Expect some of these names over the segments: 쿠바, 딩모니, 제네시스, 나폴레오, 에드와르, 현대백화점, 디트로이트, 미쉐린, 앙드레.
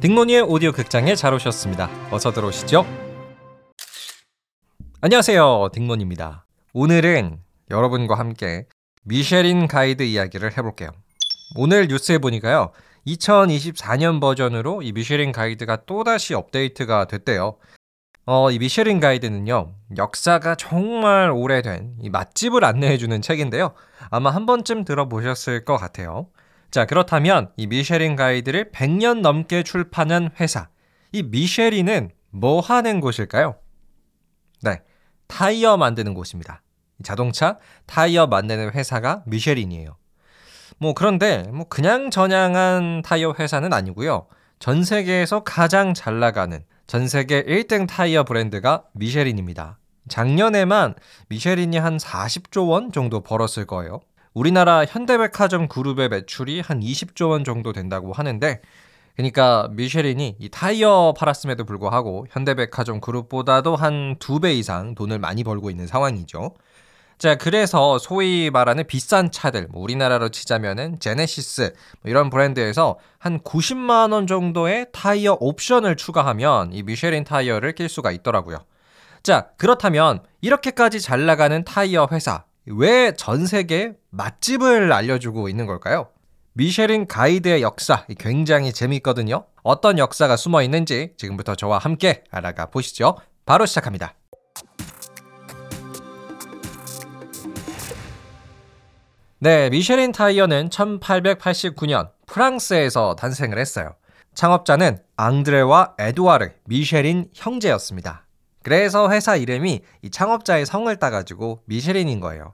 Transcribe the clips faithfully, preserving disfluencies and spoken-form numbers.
딩모니의 오디오 극장에 잘 오셨습니다. 어서 들어오시죠. 안녕하세요, 딩모니입니다. 오늘은 여러분과 함께 미쉐린 가이드 이야기를 해볼게요. 오늘 뉴스에 보니까요, 이천이십사 년 버전으로 이 미쉐린 가이드가 또다시 업데이트가 됐대요. 어, 이 미쉐린 가이드는요, 역사가 정말 오래된 이 맛집을 안내해주는 책인데요, 아마 한 번쯤 들어보셨을 것 같아요. 자, 그렇다면 이 미쉐린 가이드를 백 년 넘게 출판한 회사, 이 미쉐린은 뭐 하는 곳일까요? 네, 타이어 만드는 곳입니다. 자동차 타이어 만드는 회사가 미쉐린이에요. 뭐 그런데 뭐 그냥 전향한 타이어 회사는 아니고요. 전 세계에서 가장 잘 나가는 전 세계 일 등 타이어 브랜드가 미쉐린입니다. 작년에만 미쉐린이 한 사십조 원 정도 벌었을 거예요. 우리나라 현대백화점 그룹의 매출이 한 이십조 원 정도 된다고 하는데, 그러니까 미쉐린이 이 타이어 팔았음에도 불구하고 현대백화점 그룹보다도 한 두 배 이상 돈을 많이 벌고 있는 상황이죠. 자, 그래서 소위 말하는 비싼 차들, 뭐 우리나라로 치자면은 제네시스 뭐 이런 브랜드에서 한 구십만 원 정도의 타이어 옵션을 추가하면 이 미쉐린 타이어를 낄 수가 있더라고요. 자, 그렇다면 이렇게까지 잘 나가는 타이어 회사, 왜 전 세계 맛집을 알려주고 있는 걸까요? 미쉐린 가이드의 역사 굉장히 재미있거든요. 어떤 역사가 숨어 있는지 지금부터 저와 함께 알아가 보시죠. 바로 시작합니다. 네, 미쉐린 타이어는 천팔백팔십구 년 프랑스에서 탄생을 했어요. 창업자는 앙드레와 에드와르, 미쉐린 형제였습니다. 그래서 회사 이름이 이 창업자의 성을 따가지고 미쉐린인 거예요.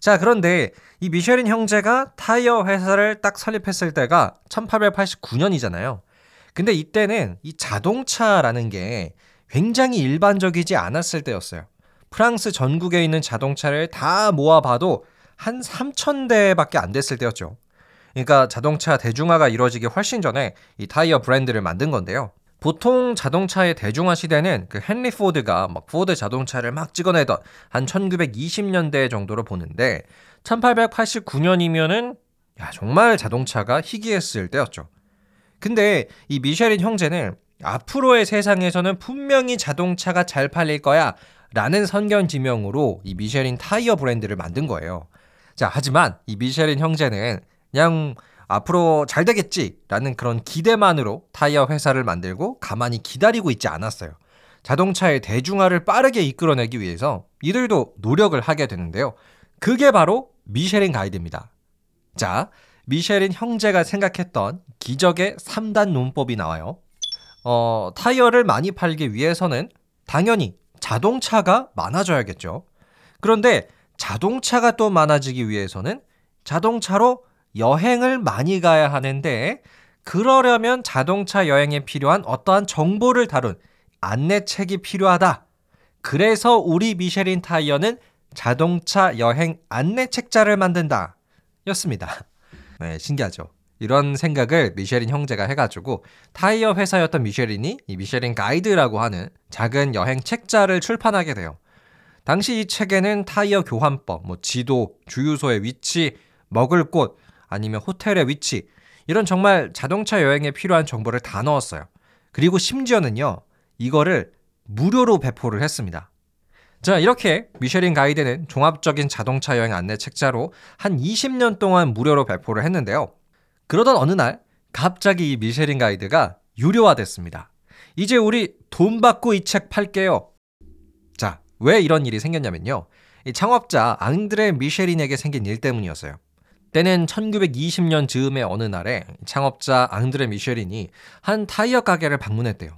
자, 그런데 이 미쉐린 형제가 타이어 회사를 딱 설립했을 때가 천팔백팔십구 년이잖아요. 근데 이때는 이 자동차라는 게 굉장히 일반적이지 않았을 때였어요. 프랑스 전국에 있는 자동차를 다 모아봐도 한 삼천 대밖에 안 됐을 때였죠. 그러니까 자동차 대중화가 이루어지기 훨씬 전에 이 타이어 브랜드를 만든 건데요. 보통 자동차의 대중화 시대는 그 헨리 포드가 막 포드 자동차를 막 찍어내던 한 천구백이십 년대 정도로 보는데, 천팔백팔십구 년이면은 야, 정말 자동차가 희귀했을 때였죠. 근데 이 미쉐린 형제는 앞으로의 세상에서는 분명히 자동차가 잘 팔릴 거야 라는 선견지명으로 이 미쉐린 타이어 브랜드를 만든 거예요. 자, 하지만 이 미쉐린 형제는 그냥 앞으로 잘 되겠지라는 그런 기대만으로 타이어 회사를 만들고 가만히 기다리고 있지 않았어요. 자동차의 대중화를 빠르게 이끌어내기 위해서 이들도 노력을 하게 되는데요. 그게 바로 미쉐린 가이드입니다. 자, 미쉐린 형제가 생각했던 기적의 삼단 논법이 나와요. 어, 타이어를 많이 팔기 위해서는 당연히 자동차가 많아져야겠죠. 그런데 자동차가 또 많아지기 위해서는 자동차로 여행을 많이 가야 하는데, 그러려면 자동차 여행에 필요한 어떠한 정보를 다룬 안내책이 필요하다. 그래서 우리 미쉐린 타이어는 자동차 여행 안내책자를 만든다 였습니다. 네, 신기하죠. 이런 생각을 미쉐린 형제가 해가지고 타이어 회사였던 미쉐린이 이 미쉐린 가이드라고 하는 작은 여행 책자를 출판하게 돼요. 당시 이 책에는 타이어 교환법, 뭐 지도, 주유소의 위치, 먹을 곳, 아니면 호텔의 위치, 이런 정말 자동차 여행에 필요한 정보를 다 넣었어요. 그리고 심지어는요, 이거를 무료로 배포를 했습니다. 자, 이렇게 미쉐린 가이드는 종합적인 자동차 여행 안내 책자로 한 이십 년 동안 무료로 배포를 했는데요. 그러던 어느 날 갑자기 이 미쉐린 가이드가 유료화됐습니다. 이제 우리 돈 받고 이 책 팔게요. 자, 왜 이런 일이 생겼냐면요, 이 창업자 앙드레 미쉐린에게 생긴 일 때문이었어요. 때는 천구백이십 년 즈음의 어느 날에 창업자 앙드레 미쉐린이 한 타이어 가게를 방문했대요.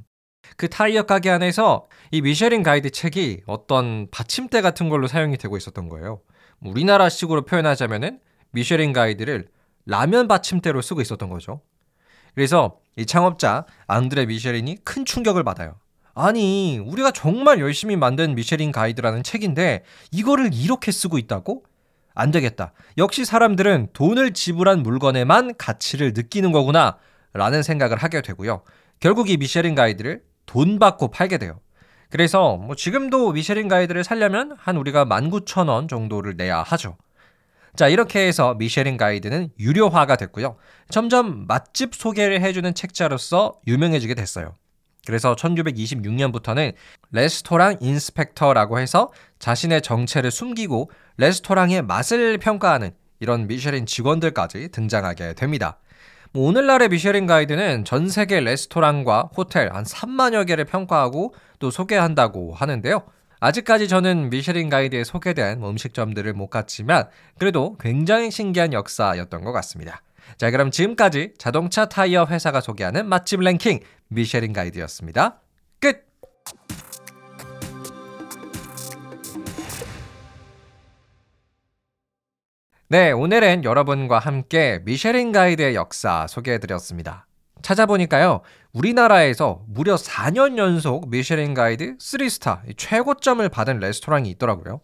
그 타이어 가게 안에서 이 미쉐린 가이드 책이 어떤 받침대 같은 걸로 사용이 되고 있었던 거예요. 우리나라식으로 표현하자면은 미쉐린 가이드를 라면 받침대로 쓰고 있었던 거죠. 그래서 이 창업자 앙드레 미쉐린이 큰 충격을 받아요. 아니, 우리가 정말 열심히 만든 미쉐린 가이드라는 책인데 이거를 이렇게 쓰고 있다고? 안 되겠다. 역시 사람들은 돈을 지불한 물건에만 가치를 느끼는 거구나 라는 생각을 하게 되고요. 결국 이 미쉐린 가이드를 돈 받고 팔게 돼요. 그래서 뭐 지금도 미쉐린 가이드를 살려면 한 우리가 만 구천 원 정도를 내야 하죠. 자, 이렇게 해서 미쉐린 가이드는 유료화가 됐고요. 점점 맛집 소개를 해주는 책자로서 유명해지게 됐어요. 그래서 천구백이십육 년부터는 레스토랑 인스펙터라고 해서 자신의 정체를 숨기고 레스토랑의 맛을 평가하는 이런 미쉐린 직원들까지 등장하게 됩니다. 뭐 오늘날의 미쉐린 가이드는 전 세계 레스토랑과 호텔 한 삼만여 개를 평가하고 또 소개한다고 하는데요. 아직까지 저는 미쉐린 가이드에 소개된 음식점들을 못 갔지만 그래도 굉장히 신기한 역사였던 것 같습니다. 자, 그럼 지금까지 자동차 타이어 회사가 소개하는 맛집 랭킹 미쉐린 가이드였습니다. 끝! 네, 오늘은 여러분과 함께 미쉐린 가이드의 역사 소개해드렸습니다. 찾아보니까요, 우리나라에서 무려 사 년 연속 미쉐린 가이드 쓰리 스타 최고점을 받은 레스토랑이 있더라고요.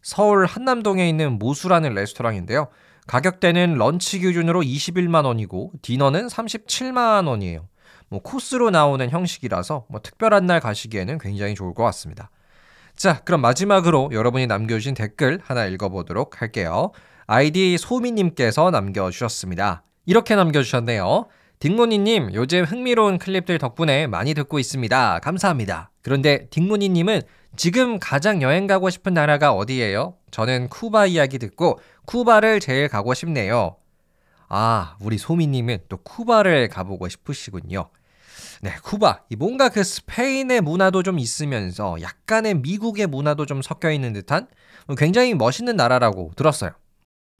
서울 한남동에 있는 모수라는 레스토랑인데요. 가격대는 런치 기준으로 이십일만 원이고 디너는 삼십칠만 원이에요. 뭐 코스로 나오는 형식이라서 뭐 특별한 날 가시기에는 굉장히 좋을 것 같습니다. 자, 그럼 마지막으로 여러분이 남겨주신 댓글 하나 읽어보도록 할게요. 아이디 소미님께서 남겨주셨습니다. 이렇게 남겨주셨네요. 딩모니님, 요즘 흥미로운 클립들 덕분에 많이 듣고 있습니다. 감사합니다. 그런데 딩모니님은 지금 가장 여행 가고 싶은 나라가 어디예요? 저는 쿠바 이야기 듣고 쿠바를 제일 가고 싶네요. 아, 우리 소미님은 또 쿠바를 가보고 싶으시군요. 네, 쿠바. 뭔가 그 스페인의 문화도 좀 있으면서 약간의 미국의 문화도 좀 섞여 있는 듯한 굉장히 멋있는 나라라고 들었어요.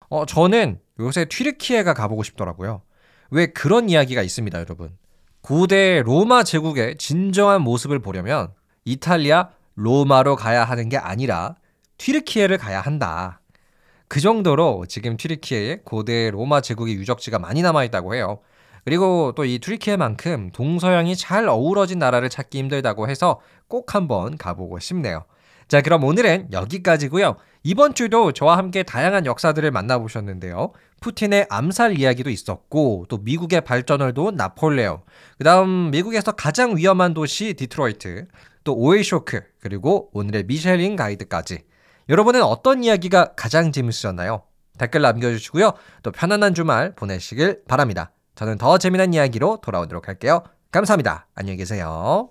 어, 저는 요새 튀르키예가 가보고 싶더라고요. 왜 그런 이야기가 있습니다, 여러분. 고대 로마 제국의 진정한 모습을 보려면 이탈리아 로마로 가야 하는 게 아니라 튀르키예를 가야 한다. 그 정도로 지금 튀르키예에 고대 로마 제국의 유적지가 많이 남아있다고 해요. 그리고 또 이 튀르키예만큼 동서양이 잘 어우러진 나라를 찾기 힘들다고 해서 꼭 한번 가보고 싶네요. 자, 그럼 오늘은 여기까지고요. 이번 주도 저와 함께 다양한 역사들을 만나보셨는데요. 푸틴의 암살 이야기도 있었고 또 미국의 발전을도 나폴레오, 그 다음 미국에서 가장 위험한 도시 디트로이트, 또 오일 쇼크, 그리고 오늘의 미쉐린 가이드까지. 여러분은 어떤 이야기가 가장 재밌으셨나요? 댓글 남겨주시고요. 또 편안한 주말 보내시길 바랍니다. 저는 더 재미난 이야기로 돌아오도록 할게요. 감사합니다. 안녕히 계세요.